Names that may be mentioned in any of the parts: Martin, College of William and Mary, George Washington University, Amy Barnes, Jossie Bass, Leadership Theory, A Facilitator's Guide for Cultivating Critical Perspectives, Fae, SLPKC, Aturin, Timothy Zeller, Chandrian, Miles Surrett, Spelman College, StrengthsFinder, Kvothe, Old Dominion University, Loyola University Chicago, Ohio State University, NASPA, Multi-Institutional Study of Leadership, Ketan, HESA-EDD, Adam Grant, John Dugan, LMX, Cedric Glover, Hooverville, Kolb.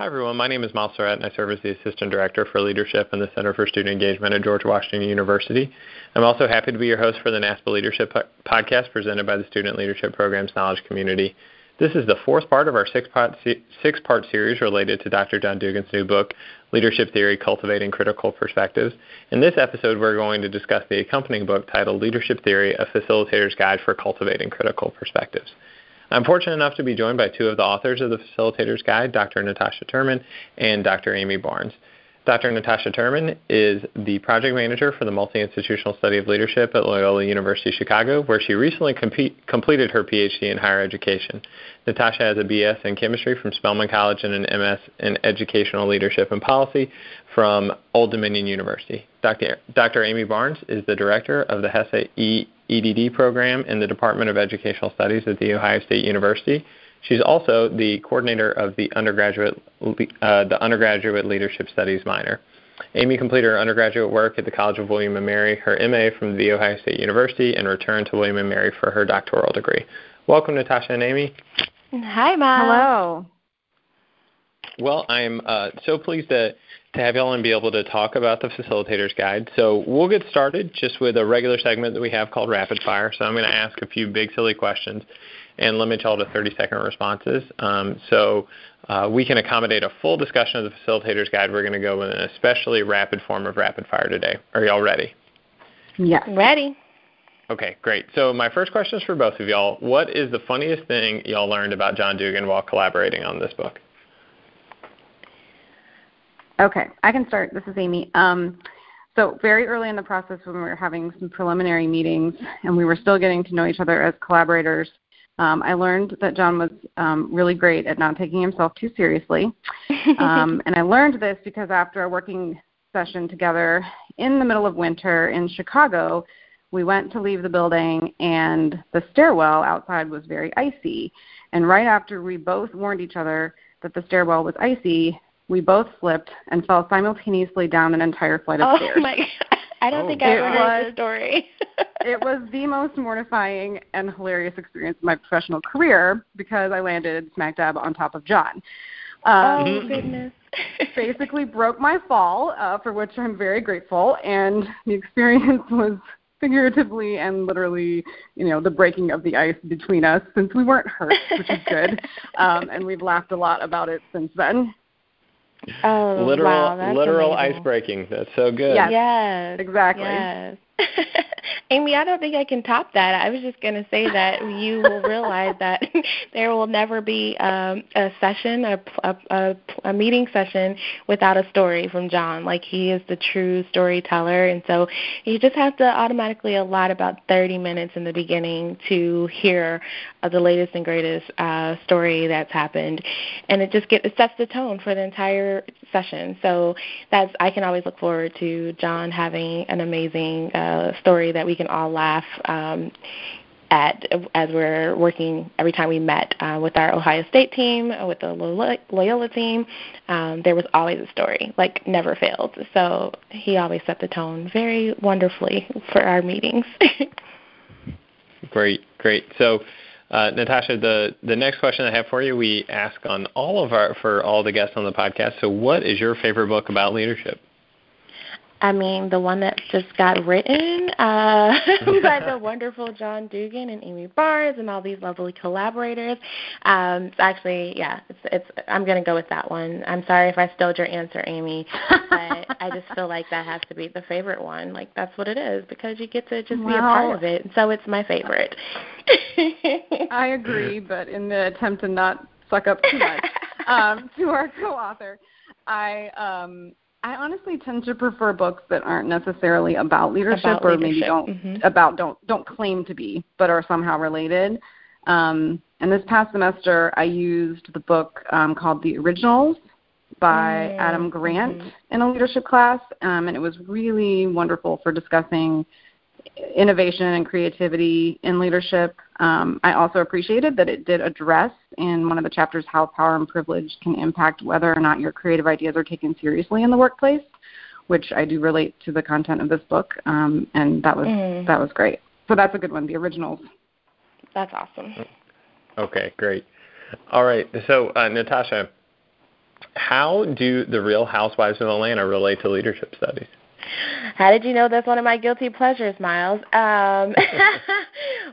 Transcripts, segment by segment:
Hi, everyone. My name is Miles Surrett, and I serve as the Assistant Director for Leadership in the Center for Student Engagement at George Washington University. I'm also happy to be your host for the NASPA Leadership Podcast presented by the Student Leadership Program's Knowledge Community. This is the fourth part of our six-part series related to Dr. John Dugan's new book, Leadership Theory, Cultivating Critical Perspectives. In this episode, we're going to discuss the accompanying book titled Leadership Theory, A Facilitator's Guide for Cultivating Critical Perspectives. I'm fortunate enough to be joined by two of the authors of the Facilitator's Guide, Dr. Natasha Turman and Dr. Amy Barnes. Dr. Natasha Turman is the project manager for the Multi-Institutional Study of Leadership at Loyola University Chicago, where she recently completed her PhD in higher education. Natasha has a BS in chemistry from Spelman College and an MS in educational leadership and policy from Old Dominion University. Dr. Amy Barnes is the director of the HESA-EDD program in the Department of Educational Studies at The Ohio State University. She's also the coordinator of the undergraduate leadership studies minor. Amy completed her undergraduate work at the College of William and Mary, her MA from The Ohio State University, and returned to William and Mary for her doctoral degree. Welcome, Natasha and Amy. Hi, Miles. Hello. Well, I'm so pleased to have y'all and be able to talk about the Facilitator's Guide. So we'll get started just with a regular segment that we have called Rapid Fire. So I'm going to ask a few big, silly questions and limit y'all to 30-second responses. So we can accommodate a full discussion of the Facilitator's Guide. We're going to go with an especially rapid form of rapid fire today. Are y'all ready? Yeah. Ready. Okay, great. So my first question is for both of y'all. What is the funniest thing y'all learned about John Dugan while collaborating on this book? Okay, I can start. This is Amy. So very early in the process when we were having some preliminary meetings and we were still getting to know each other as collaborators, I learned that John was really great at not taking himself too seriously. And I learned this because after a working session together in the middle of winter in Chicago, we went to leave the building and the stairwell outside was very icy. And right after we both warned each other that the stairwell was icy, we both slipped and fell simultaneously down an entire flight of stairs. Oh, my God. I don't think I remember the story. It was the most mortifying and hilarious experience of my professional career because I landed smack dab on top of John. Oh, goodness. Basically broke my fall, for which I'm very grateful, and the experience was figuratively and literally, the breaking of the ice between us since we weren't hurt, which is good, and we've laughed a lot about it since then. Oh, literal ice breaking. That's so good. Yes. Exactly. Yes. Amy, I don't think I can top that. I was just going to say that you will realize that there will never be a meeting session without a story from John. Like, he is the true storyteller, and so you just have to automatically allot about 30 minutes in the beginning to hear the latest and greatest story that's happened, and it sets the tone for the entire session. So I can always look forward to John having an amazing story that we can all laugh at as we're working every time we met with our Ohio State team, with the Loyola team. There was always a story, like, never failed. So he always set the tone very wonderfully for our meetings. Great. So, Natasha, the next question I have for you, we ask for all the guests on the podcast. So what is your favorite book about leadership? I mean, the one that just got written by the wonderful John Dugan and Amy Barnes and all these lovely collaborators. I'm going to go with that one. I'm sorry if I stole your answer, Amy, but I just feel like that has to be the favorite one. Like, that's what it is, because you get to just be a part of it. So it's my favorite. I agree, but in the attempt to not suck up too much to our co-author, I honestly tend to prefer books that aren't necessarily about leadership maybe don't claim to be, but are somehow related. And this past semester, I used the book called The Originals by Adam Grant in a leadership class, and it was really wonderful for discussing innovation and creativity in leadership. I also appreciated that it did address in one of the chapters how power and privilege can impact whether or not your creative ideas are taken seriously in the workplace, which I do relate to the content of this book, and that was great. So that's a good one, The Originals. That's awesome. Okay, great. All right, so Natasha, How do the Real Housewives of Atlanta relate to leadership studies? How did you know that's one of my guilty pleasures, Miles?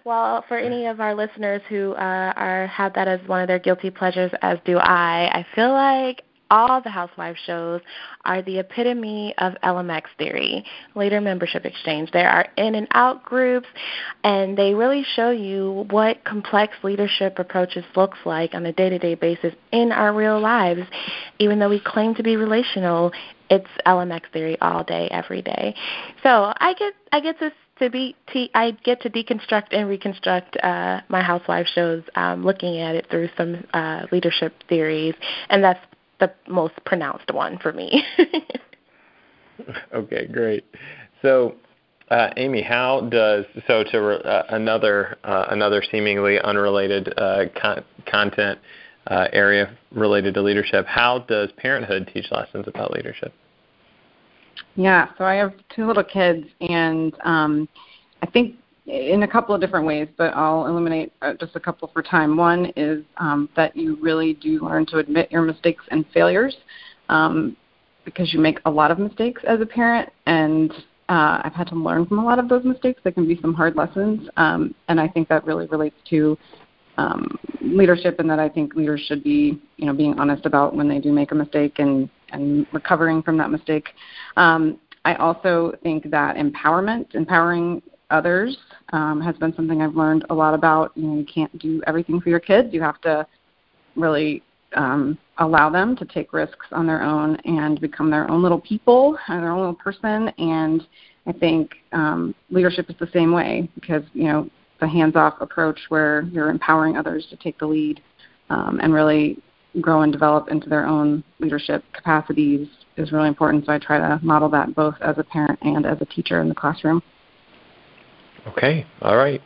Well, for any of our listeners who have that as one of their guilty pleasures, as do I feel like all the Housewives shows are the epitome of LMX theory, Leader Membership Exchange. There are in and out groups, and they really show you what complex leadership approaches looks like on a day-to-day basis in our real lives. Even though we claim to be relational, it's LMX theory all day, every day. So I get to deconstruct and reconstruct my Housewives shows, looking at it through some leadership theories, and that's the most pronounced one for me. Okay, great. So, Amy, another seemingly unrelated content area related to leadership, how does parenthood teach lessons about leadership? Yeah, so I have two little kids, and I think in a couple of different ways, but I'll eliminate just a couple for time. One is that you really do learn to admit your mistakes and failures, because you make a lot of mistakes as a parent, and I've had to learn from a lot of those mistakes. They can be some hard lessons, and I think that really relates to leadership, and that I think leaders should be, being honest about when they do make a mistake and recovering from that mistake. I also think that empowering others has been something I've learned a lot about. You can't do everything for your kids. You have to really allow them to take risks on their own and become their own little people and their own little person. And I think leadership is the same way, because, the hands-off approach where you're empowering others to take the lead and really grow and develop into their own leadership capacities is really important. So I try to model that both as a parent and as a teacher in the classroom. Okay, all right.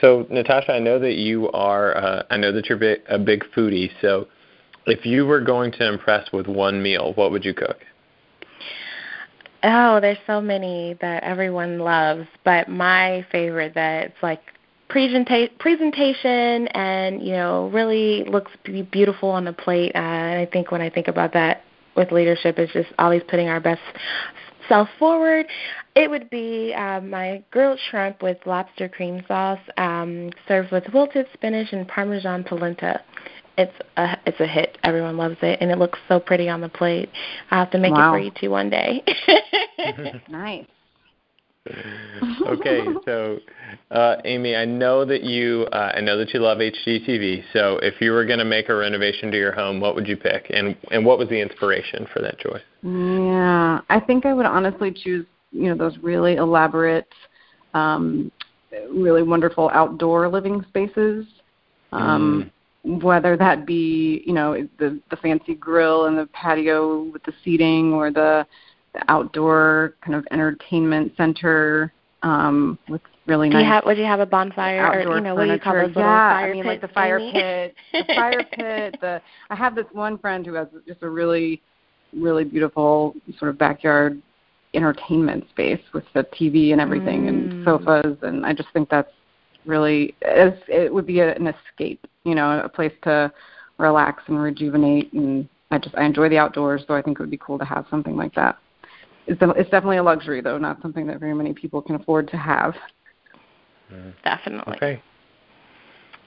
So, Natasha, I know that you're a big foodie. So, if you were going to impress with one meal, what would you cook? Oh, there's so many that everyone loves, but my favorite that's like presentation and really looks beautiful on the plate. And I think when I think about that with leadership, it's just always putting our best self forward. It would be my grilled shrimp with lobster cream sauce, served with wilted spinach and Parmesan polenta. It's a hit. Everyone loves it, and it looks so pretty on the plate. I'll have to make it for you too one day. Nice. Okay, so Amy, I know that you love HGTV. So if you were going to make a renovation to your home, what would you pick, and what was the inspiration for that choice? Yeah, I think I would honestly choose those really elaborate, really wonderful outdoor living spaces. Whether that be the fancy grill and the patio with the seating, or the outdoor kind of entertainment center with really nice. Would you have a bonfire outdoor or what do you call those little fire pits? Like the fire pit, I have this one friend who has just a really, really beautiful sort of backyard entertainment space with the TV and everything and sofas, and I just think that's really, it would be an escape, a place to relax and rejuvenate, and I enjoy the outdoors, so I think it would be cool to have something like that. It's definitely a luxury, though, not something that very many people can afford to have. Definitely. Okay.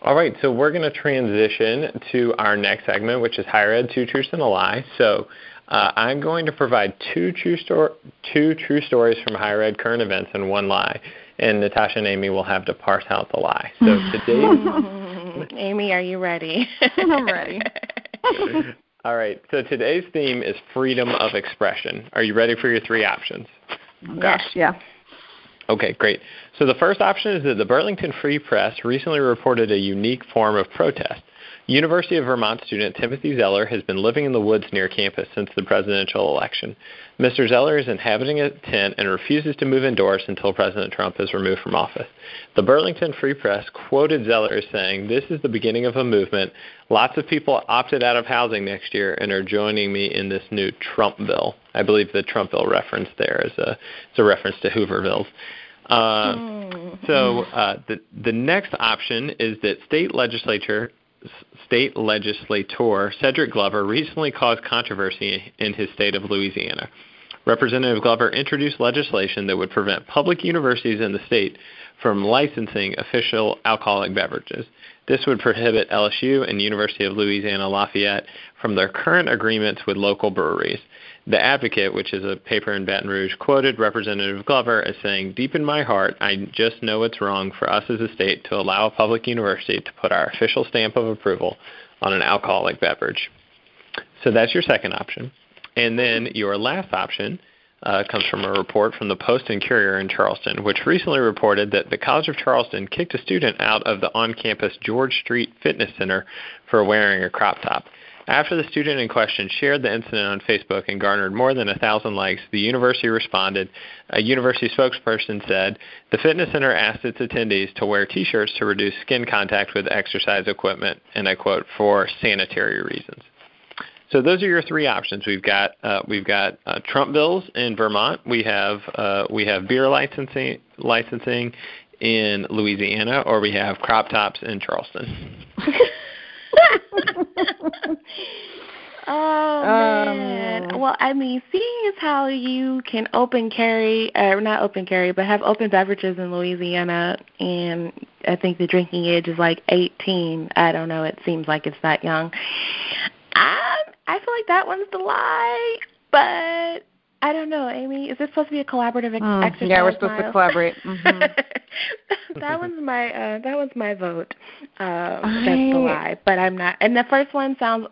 All right, so we're going to transition to our next segment, which is Higher Ed, Two Truths and a Lie. So I'm going to provide two true stories from higher ed current events and one lie, and Natasha and Amy will have to parse out the lie. So today, Amy, are you ready? I'm ready. All right, so today's theme is freedom of expression. Are you ready for your three options? Gosh, yeah. Okay, great. So the first option is that the Burlington Free Press recently reported a unique form of protest. University of Vermont student Timothy Zeller has been living in the woods near campus since the presidential election. Mr. Zeller is inhabiting a tent and refuses to move indoors until President Trump is removed from office. The Burlington Free Press quoted Zeller as saying, "This is the beginning of a movement. Lots of people opted out of housing next year and are joining me in this new Trump bill." I believe the Trump bill reference there is a reference to Hoovervilles. So the next option is that state legislature state legislator Cedric Glover recently caused controversy in his state of Louisiana. Representative Glover introduced legislation that would prevent public universities in the state from licensing official alcoholic beverages. This would prohibit LSU and University of Louisiana Lafayette from their current agreements with local breweries. The Advocate, which is a paper in Baton Rouge, quoted Representative Glover as saying, "Deep in my heart, I just know it's wrong for us as a state to allow a public university to put our official stamp of approval on an alcoholic beverage." So that's your second option. And then your last option comes from a report from the Post and Courier in Charleston, which recently reported that the College of Charleston kicked a student out of the on-campus George Street Fitness Center for wearing a crop top. After the student in question shared the incident on Facebook and garnered more than 1,000 likes, the university responded. A university spokesperson said, "The fitness center asked its attendees to wear T-shirts to reduce skin contact with exercise equipment," and I quote, "for sanitary reasons." So those are your three options. We've got Trump bills in Vermont. We have beer licensing in Louisiana, or we have crop tops in Charleston. Oh, man. Well, I mean, seeing as how you can have open beverages in Louisiana, and I think the drinking age is like 18. I don't know. It seems like it's that young. I feel like that one's the lie, but I don't know, Amy. Is this supposed to be a collaborative exercise? Yeah, we're supposed to collaborate. Mm-hmm. that one's my vote. That's the lie, but I'm not. And the first one sounds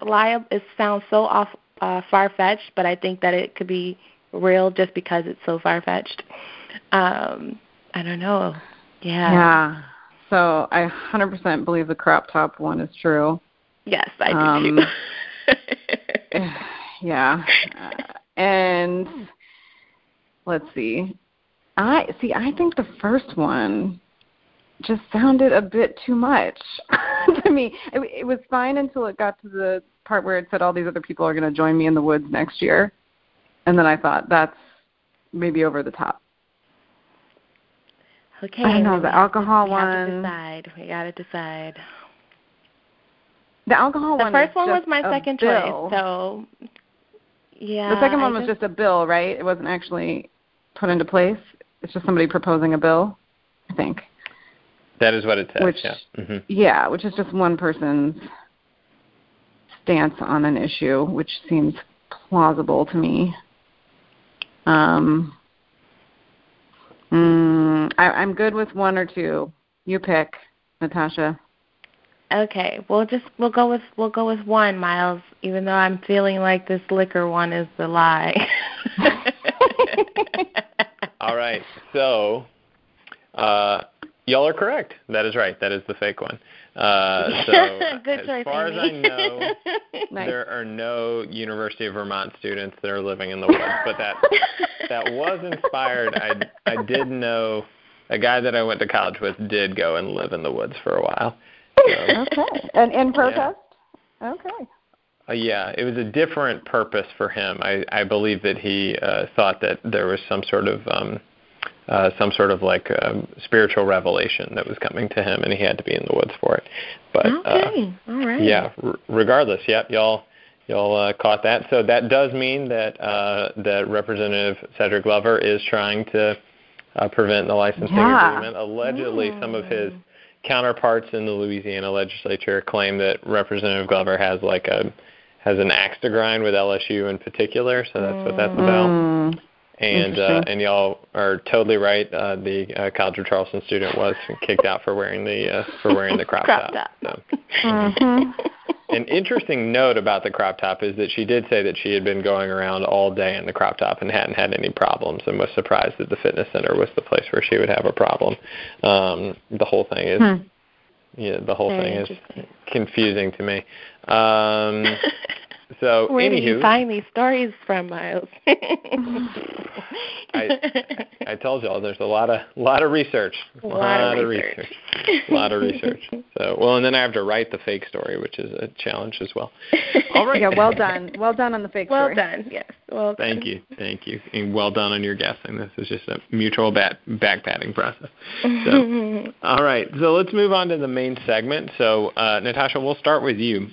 so far-fetched, but I think that it could be real just because it's so far-fetched. I don't know. Yeah. So I 100% believe the crop top one is true. Yes, I do too. Yeah. And let's see. I think the first one just sounded a bit too much to me. It was fine until it got to the part where it said all these other people are going to join me in the woods next year. And then I thought that's maybe over the top. Okay. I don't know, the alcohol one. We got to decide. The alcohol one. The first one was my second choice. So, yeah. The second one was just a bill, right? It wasn't actually put into place. It's just somebody proposing a bill, I think. That is what it says. Yeah. Mm-hmm. Yeah, which is just one person's stance on an issue, which seems plausible to me. I'm good with one or two. You pick, Natasha. Okay, we'll go with one, Miles. Even though I'm feeling like this liquor one is the lie. All right, so y'all are correct. That is right. That is the fake one. Good choice, as far as I know, nice. There are no University of Vermont students that are living in the woods. But that was inspired. I did know a guy that I went to college with did go and live in the woods for a while. Okay. And in protest? Yeah. Okay. Yeah, it was a different purpose for him. I believe that he thought that there was some sort of spiritual revelation that was coming to him, and he had to be in the woods for it. But, okay. All right. Yeah. Regardless, yep. Y'all caught that. So that does mean that Representative Cedric Glover is trying to prevent the licensing agreement. Allegedly, some of his counterparts in the Louisiana legislature claim that Representative Glover has an axe to grind with LSU in particular, so that's what that's about. And y'all are totally right. The College of Charleston student was kicked out for wearing the crop top. So. Mm-hmm. An interesting note about the crop top is that she did say that she had been going around all day in the crop top and hadn't had any problems, and was surprised that the fitness center was the place where she would have a problem. The whole thing is confusing to me. So, where anywho, do you find these stories from, Miles? I told y'all there's a lot of research. So, well, and then I have to write the fake story, which is a challenge as well. All right. Yeah, well done. Well done on the fake story. Well done. Yes. Well done. Thank you. And well done on your guessing. This is just a mutual back patting process. So, all right. So let's move on to the main segment. So, Natasha, we'll start with you.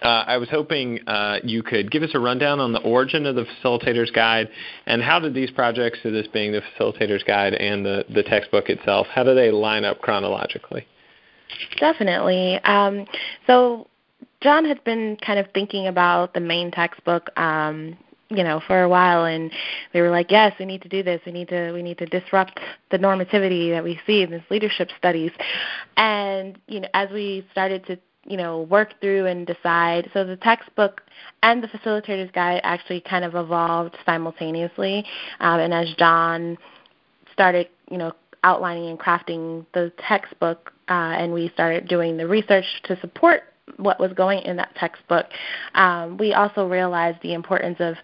I was hoping you could give us a rundown on the origin of the Facilitator's Guide, and how did these projects, so this being the Facilitator's Guide and the textbook itself, how do they line up chronologically? Definitely. So John had been kind of thinking about the main textbook for a while, and we were like, yes, we need to do this. We need to disrupt the normativity that we see in these leadership studies. And, as we started to work through and decide. So the textbook and the Facilitator's Guide actually kind of evolved simultaneously. And as John started, outlining and crafting the textbook, and we started doing the research to support what was going in that textbook, we also realized the importance of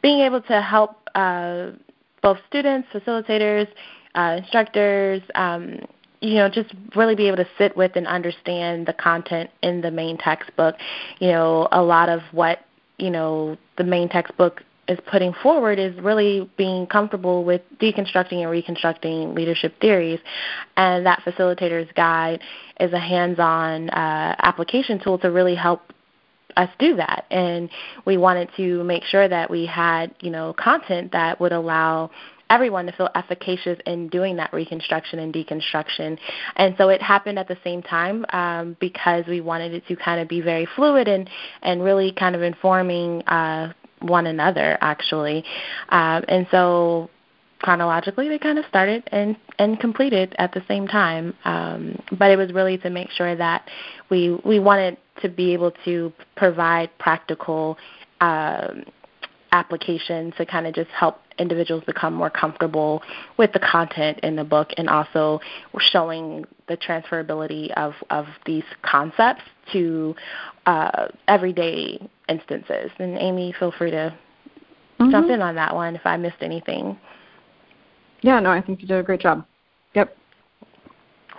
being able to help both students, facilitators, instructors, just really be able to sit with and understand the content in the main textbook. A lot of what, the main textbook is putting forward is really being comfortable with deconstructing and reconstructing leadership theories. And that Facilitator's Guide is a hands-on application tool to really help us do that. And we wanted to make sure that we had, content that would allow everyone to feel efficacious in doing that reconstruction and deconstruction. And so it happened at the same time because we wanted it to kind of be very fluid and really kind of informing one another, actually. And so chronologically, they kind of started and completed at the same time. But it was really to make sure that we wanted to be able to provide practical application to kind of just help individuals become more comfortable with the content in the book, and also showing the transferability of these concepts to everyday instances. And Amy, feel free to jump in on that one if I missed anything. Yeah, no, I think you did a great job. Yep.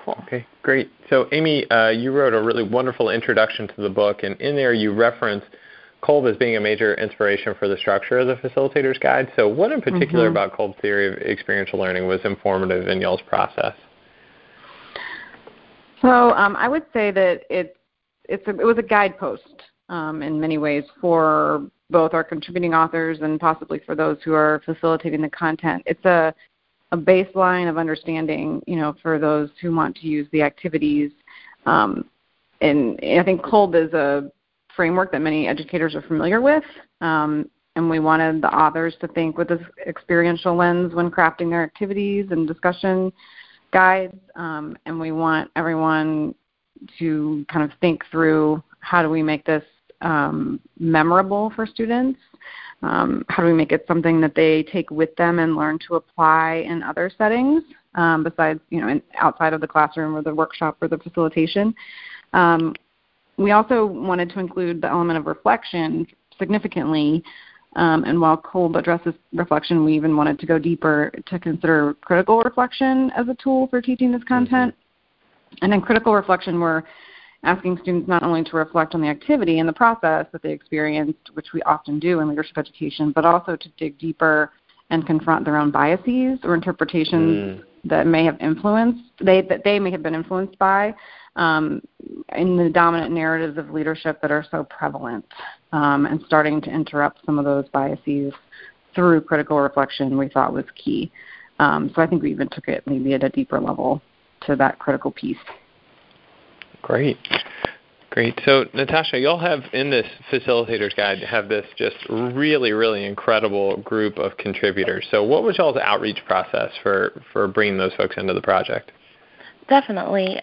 Cool. Okay, great. So Amy, you wrote a really wonderful introduction to the book, and in there you reference Kolb as being a major inspiration for the structure of the Facilitator's Guide. So what in particular about Kolb's theory of experiential learning was informative in y'all's process? So I would say that it was a guidepost in many ways for both our contributing authors and possibly for those who are facilitating the content. It's a baseline of understanding, for those who want to use the activities. And I think Kolb is a framework that many educators are familiar with, and we wanted the authors to think with this experiential lens when crafting their activities and discussion guides, and we want everyone to kind of think through, how do we make this memorable for students? How do we make it something that they take with them and learn to apply in other settings besides, outside of the classroom or the workshop or the facilitation? We also wanted to include the element of reflection significantly, and while Kolb addresses reflection, we even wanted to go deeper to consider critical reflection as a tool for teaching this content. And in critical reflection, we're asking students not only to reflect on the activity and the process that they experienced, which we often do in leadership education, but also to dig deeper and confront their own biases or interpretations that may have been influenced by in the dominant narratives of leadership that are so prevalent, and starting to interrupt some of those biases through critical reflection we thought was key. So I think we even took it maybe at a deeper level to that critical piece. Great. So Natasha, y'all have in this Facilitator's Guide this just really, really incredible group of contributors. So what was y'all's outreach process for bringing those folks into the project? Definitely.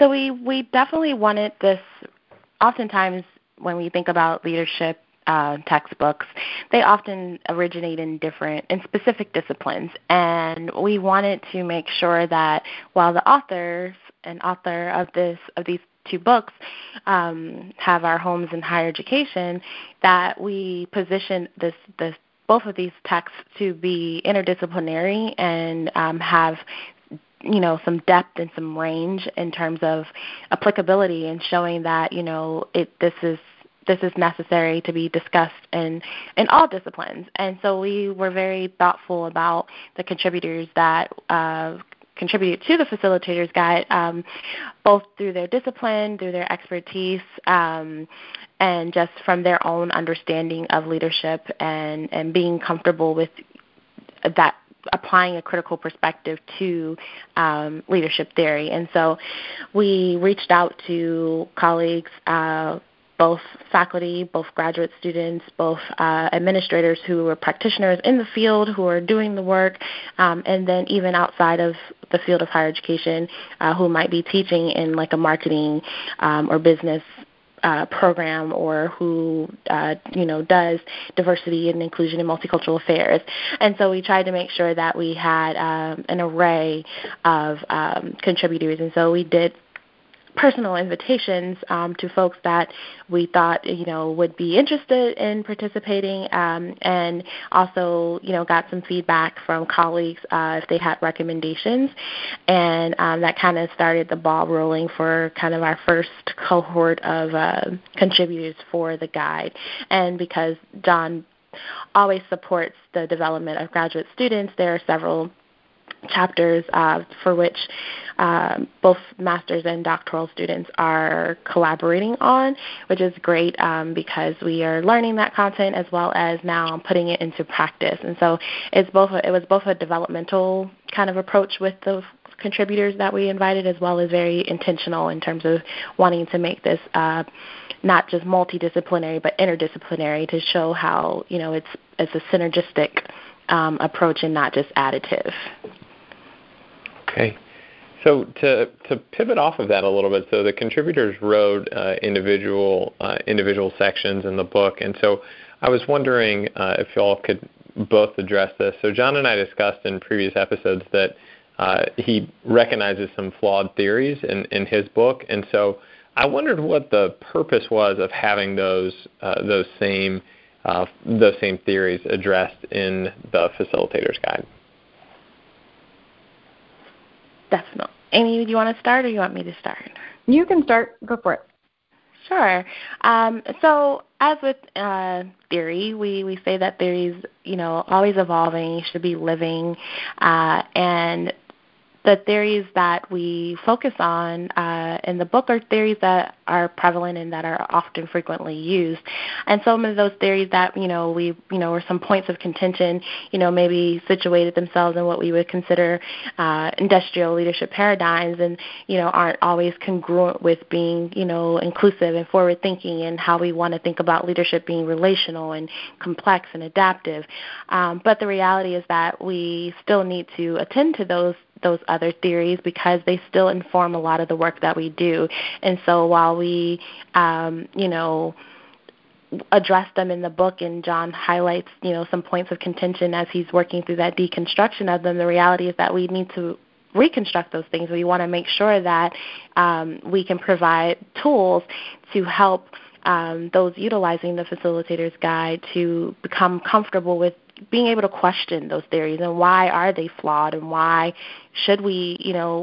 So we definitely wanted this. Oftentimes when we think about leadership textbooks, they often originate in specific disciplines. And we wanted to make sure that while the author of these two books, have our homes in higher education, that we position this both of these texts to be interdisciplinary and have, you know, some depth and some range in terms of applicability, and showing that, you know, this is necessary to be discussed in all disciplines. And so we were very thoughtful about the contributors that contributed to the Facilitator's Guide, both through their discipline, through their expertise, and just from their own understanding of leadership and being comfortable with that, applying a critical perspective to leadership theory. And so we reached out to colleagues, both faculty, both graduate students, both administrators who were practitioners in the field who are doing the work, and then even outside of the field of higher education who might be teaching in like a marketing or business program, or who does diversity and inclusion and multicultural affairs. And so we tried to make sure that we had an array of contributors. And so we did personal invitations to folks that we thought, you know, would be interested in participating, and also, you know, got some feedback from colleagues if they had recommendations, and that kind of started the ball rolling for kind of our first cohort of contributors for the guide. And because John always supports the development of graduate students, there are several chapters for which both master's and doctoral students are collaborating on, which is great because we are learning that content as well as now putting it into practice. And so it was both a developmental kind of approach with the contributors that we invited, as well as very intentional in terms of wanting to make this not just multidisciplinary but interdisciplinary, to show how, you know, it's a synergistic approach and not just additive. Okay. So to pivot off of that a little bit, so the contributors wrote individual sections in the book, and so I was wondering if y'all could both address this. So John and I discussed in previous episodes that he recognizes some flawed theories in his book, and so I wondered what the purpose was of having those same theories addressed in the Facilitator's Guide. Definitely. Amy, do you want to start or you want me to start? You can start. Go for it. Sure. So as with theory, we say that theory's, you know, always evolving, you should be living, and the theories that we focus on in the book are theories that are prevalent and that are often frequently used. And some of those theories that, you know, were some points of contention, you know, maybe situated themselves in what we would consider industrial leadership paradigms, and, you know, aren't always congruent with being, you know, inclusive and forward thinking and how we want to think about leadership being relational and complex and adaptive. But the reality is that we still need to attend to those other theories because they still inform a lot of the work that we do. And so while we, address them in the book, and John highlights, you know, some points of contention as he's working through that deconstruction of them, the reality is that we need to reconstruct those things. We want to make sure that we can provide tools to help those utilizing the Facilitator's Guide to become comfortable with being able to question those theories and why are they flawed, and why should we, you know,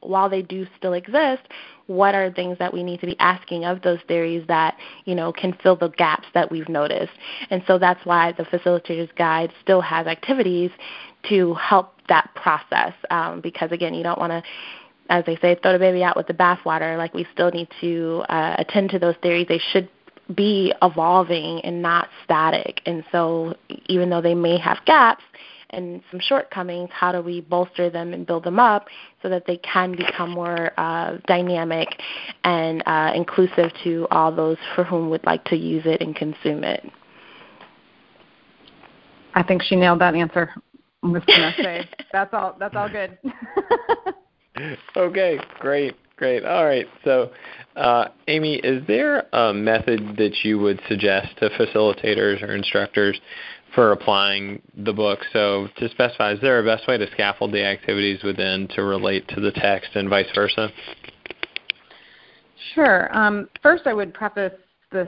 while they do still exist, what are things that we need to be asking of those theories that, you know, can fill the gaps that we've noticed. And so that's why the Facilitator's Guide still has activities to help that process, because, again, you don't want to, as they say, throw the baby out with the bathwater. Like, we still need to attend to those theories. They should be evolving and not static. And so even though they may have gaps and some shortcomings, how do we bolster them and build them up so that they can become more dynamic and inclusive to all those for whom would like to use it and consume it? I think she nailed that answer. I'm just going to say that's all good. Okay, great. All right. So, Amy, is there a method that you would suggest to facilitators or instructors for applying the book? So, to specify, is there a best way to scaffold the activities within to relate to the text and vice versa? Sure. First, I would preface this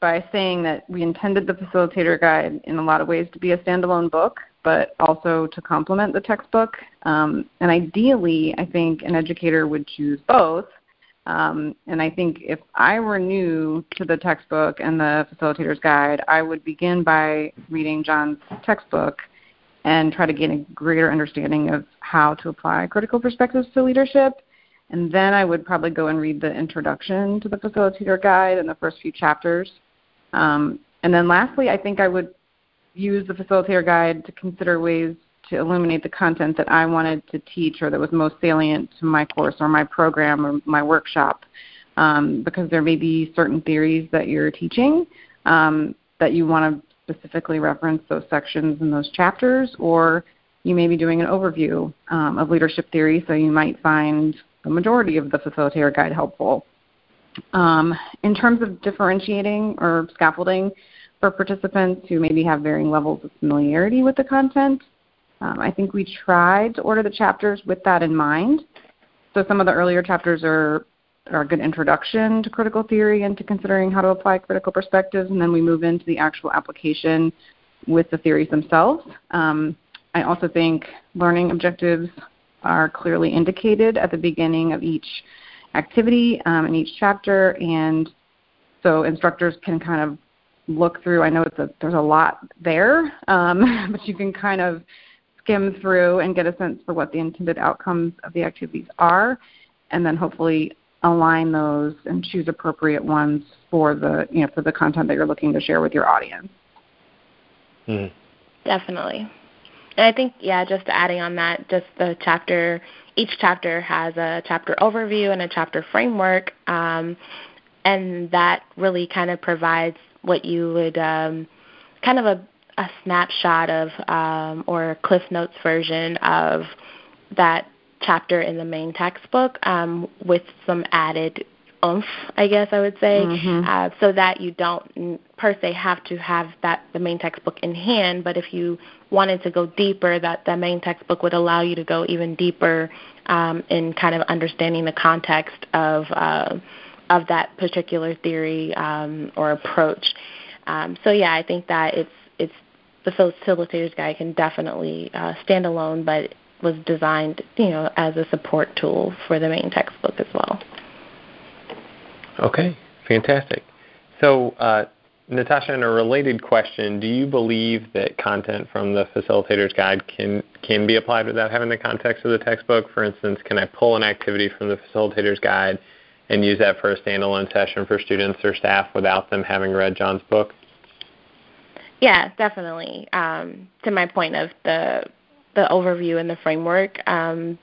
by saying that we intended the Facilitator Guide in a lot of ways to be a standalone book, but also to complement the textbook. And ideally, I think an educator would choose both. And I think if I were new to the textbook and the Facilitator's Guide, I would begin by reading John's textbook and try to gain a greater understanding of how to apply critical perspectives to leadership. And then I would probably go and read the introduction to the Facilitator Guide and the first few chapters. And then lastly, I think I would use the Facilitator Guide to consider ways to illuminate the content that I wanted to teach or that was most salient to my course or my program or my workshop, because there may be certain theories that you're teaching that you want to specifically reference those sections and those chapters, or you may be doing an overview of leadership theory, so you might find the majority of the Facilitator Guide helpful. In terms of differentiating or scaffolding for participants who maybe have varying levels of familiarity with the content, I think we tried to order the chapters with that in mind. So some of the earlier chapters are a good introduction to critical theory and to considering how to apply critical perspectives, and then we move into the actual application with the theories themselves. I also think learning objectives are clearly indicated at the beginning of each activity in each chapter, and so instructors can kind of look through. I know there's a lot there, but you can kind of skim through and get a sense for what the intended outcomes of the activities are, and then hopefully align those and choose appropriate ones for the for the content that you're looking to share with your audience. Mm. Definitely. And I think, just adding on that, just each chapter has a chapter overview and a chapter framework, and that really kind of provides what you would kind of a snapshot of or a Cliff Notes version of that chapter in the main textbook with some added oomph, I guess I would say, so that you don't per se have to have the main textbook in hand, but if you wanted to go deeper, that the main textbook would allow you to go even deeper in kind of understanding the context of that particular theory or approach. So I think that it's the Facilitator's Guide can definitely stand alone, but was designed as a support tool for the main textbook as well. Okay, fantastic. So, Natasha, in a related question, do you believe that content from the Facilitator's Guide can be applied without having the context of the textbook? For instance, can I pull an activity from the Facilitator's Guide and use that for a standalone session for students or staff without them having read John's book? Yeah, definitely. To my point of the overview and the framework, kind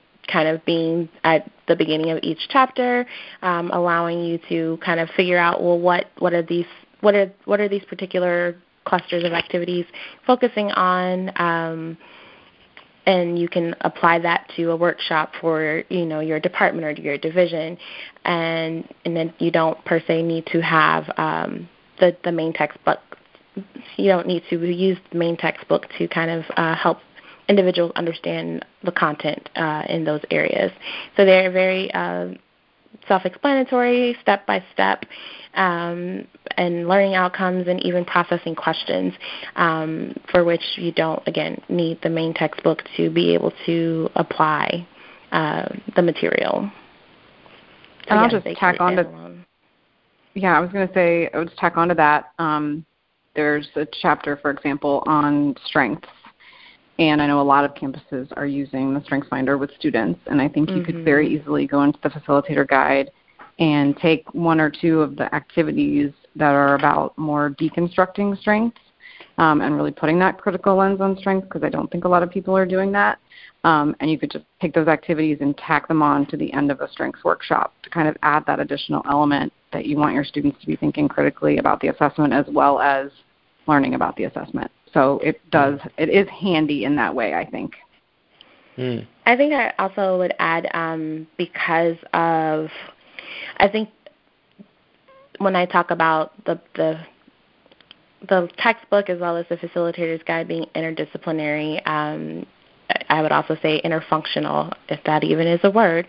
of being at the beginning of each chapter, allowing you to kind of figure out, well, what are these particular clusters of activities focusing on, and you can apply that to a workshop for your department or your division, and then you don't per se need to have the main textbook. You don't need to use the main textbook to kind of help individuals understand the content in those areas. So they're very self-explanatory, step-by-step, and learning outcomes and even processing questions for which you don't, again, need the main textbook to be able to apply the material. So and I'll just tack on to I would just tack on to that. There's a chapter, for example, on strengths. And I know a lot of campuses are using the StrengthsFinder with students, and I think you could very easily go into the Facilitator Guide and take one or two of the activities that are about more deconstructing strengths and really putting that critical lens on strengths, because I don't think a lot of people are doing that. And you could just take those activities and tack them on to the end of a strengths workshop to kind of add that additional element that you want your students to be thinking critically about the assessment as well as learning about the assessment. So it is handy in that way, I think. Mm. I think I also would add I think when I talk about the textbook as well as the Facilitator's Guide being interdisciplinary, I would also say interfunctional, if that even is a word.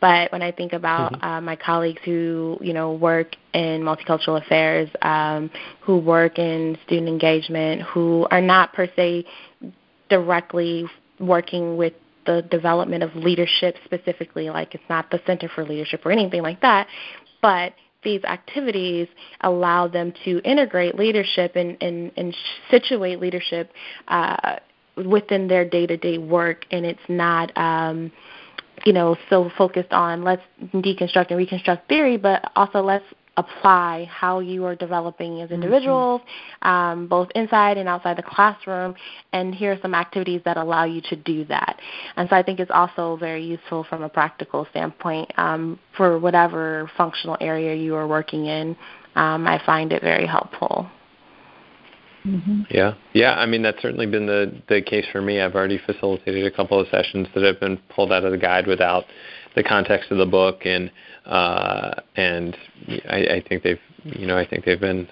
But when I think about my colleagues who, you know, work in multicultural affairs, who work in student engagement, who are not per se directly working with the development of leadership specifically, like it's not the Center for Leadership or anything like that, but these activities allow them to integrate leadership and situate leadership within their day-to-day work, and it's not, you know, so focused on let's deconstruct and reconstruct theory, but also let's apply how you are developing as individuals, both inside and outside the classroom, and here are some activities that allow you to do that. And so I think it's also very useful from a practical standpoint for whatever functional area you are working in. I find it very helpful. Yeah. I mean, that's certainly been the case for me. I've already facilitated a couple of sessions that have been pulled out of the guide without the context of the book, and I think they've, you know, been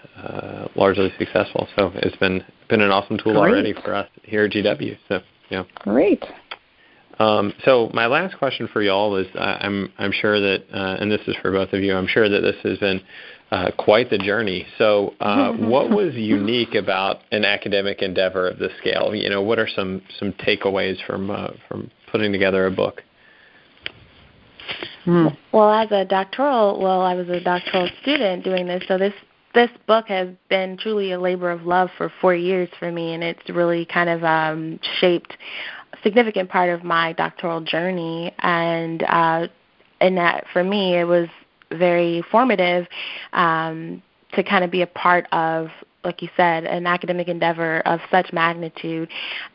largely successful. So it's been an awesome tool already for us here at GW. So yeah, great. So my last question for y'all is, I'm sure that, and this is for both of you, I'm sure that this has been quite the journey. So what was unique about an academic endeavor of this scale? You know, what are some takeaways from putting together a book? Well, as a doctoral, I was a doctoral student doing this, so this book has been truly a labor of love for 4 years for me, and it's really kind of shaped a significant part of my doctoral journey, and that for me it was very formative to kind of be a part of, like you said, an academic endeavor of such magnitude.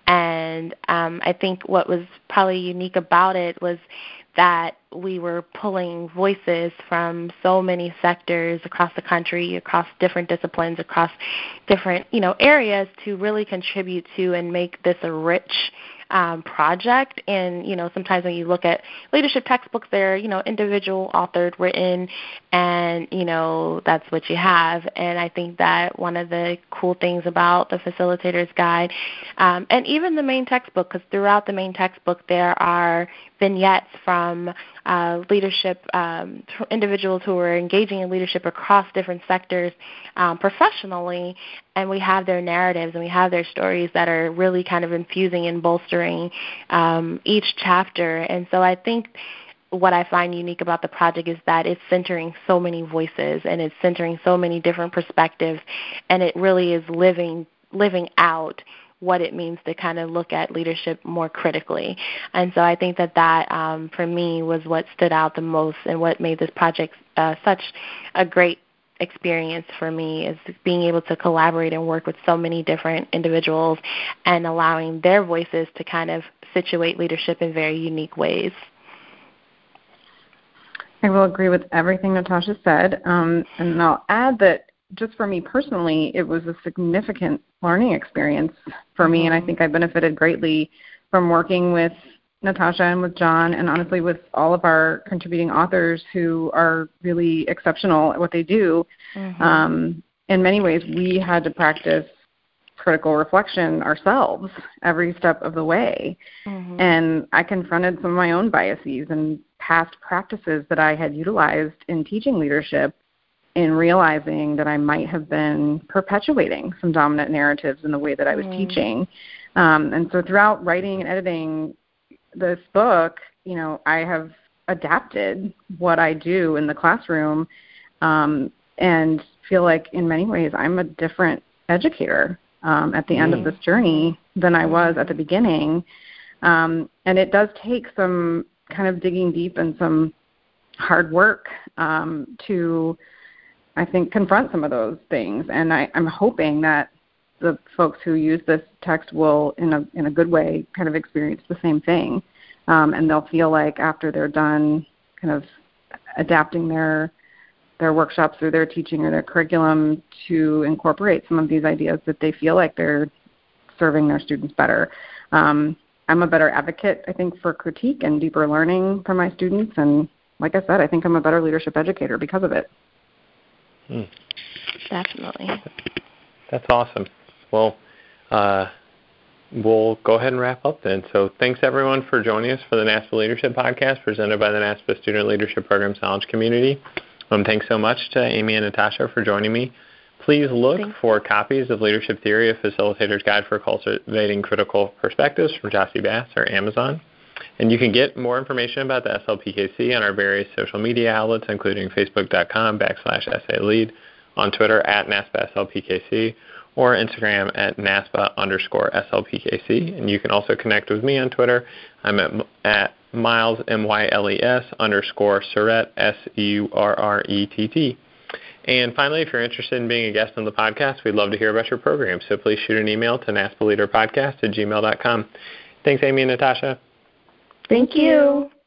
And I think what was probably unique about it was that we were pulling voices from so many sectors across the country, across different disciplines, across different, you know, areas to really contribute to and make this a rich project. And, you know, sometimes when you look at leadership textbooks, they're, you know, individual authored, written, and, you know, that's what you have. And I think that one of the cool things about the Facilitator's Guide, and even the main textbook, because throughout the main textbook there are vignettes from leadership, individuals who are engaging in leadership across different sectors professionally, and we have their narratives and we have their stories that are really kind of infusing and bolstering each chapter. And so I think what I find unique about the project is that it's centering so many voices and it's centering so many different perspectives, and it really is living out what it means to kind of look at leadership more critically. And so I think that for me, was what stood out the most and what made this project such a great experience for me, is being able to collaborate and work with so many different individuals and allowing their voices to kind of situate leadership in very unique ways. I will agree with everything Natasha said, and I'll add that just for me personally, it was a significant learning experience for me, and I think I benefited greatly from working with Natasha and with John, and honestly with all of our contributing authors who are really exceptional at what they do. In many ways, we had to practice critical reflection ourselves every step of the way, and I confronted some of my own biases and past practices that I had utilized in teaching leadership, in realizing that I might have been perpetuating some dominant narratives in the way that I was teaching. And so throughout writing and editing this book, you know, I have adapted what I do in the classroom, and feel like in many ways I'm a different educator at the end of this journey than I was at the beginning. And it does take some kind of digging deep and some hard work to, I think, confront some of those things. And I'm hoping that the folks who use this text will, in a good way, kind of experience the same thing. And they'll feel like after they're done kind of adapting their workshops or their teaching or their curriculum to incorporate some of these ideas, that they feel like they're serving their students better. I'm a better advocate, I think, for critique and deeper learning for my students. And like I said, I think I'm a better leadership educator because of it. Definitely. That's awesome. Well, we'll go ahead and wrap up then. So thanks, everyone, for joining us for the NASPA Leadership Podcast presented by the NASPA Student Leadership Programs Knowledge Community. Thanks so much to Amy and Natasha for joining me. Please look for copies of Leadership Theory, A Facilitator's Guide for Cultivating Critical Perspectives from Jossie Bass or Amazon. And you can get more information about the SLPKC on our various social media outlets, including facebook.com/SALead, on Twitter @NASPASLPKC, or Instagram @NASPA_SLPKC. And you can also connect with me on Twitter. I'm at Miles_Surrett, SURRETT. And finally, if you're interested in being a guest on the podcast, we'd love to hear about your program. So please shoot an email to naspaleaderpodcast@gmail.com. Thanks, Amy and Natasha. Thank you.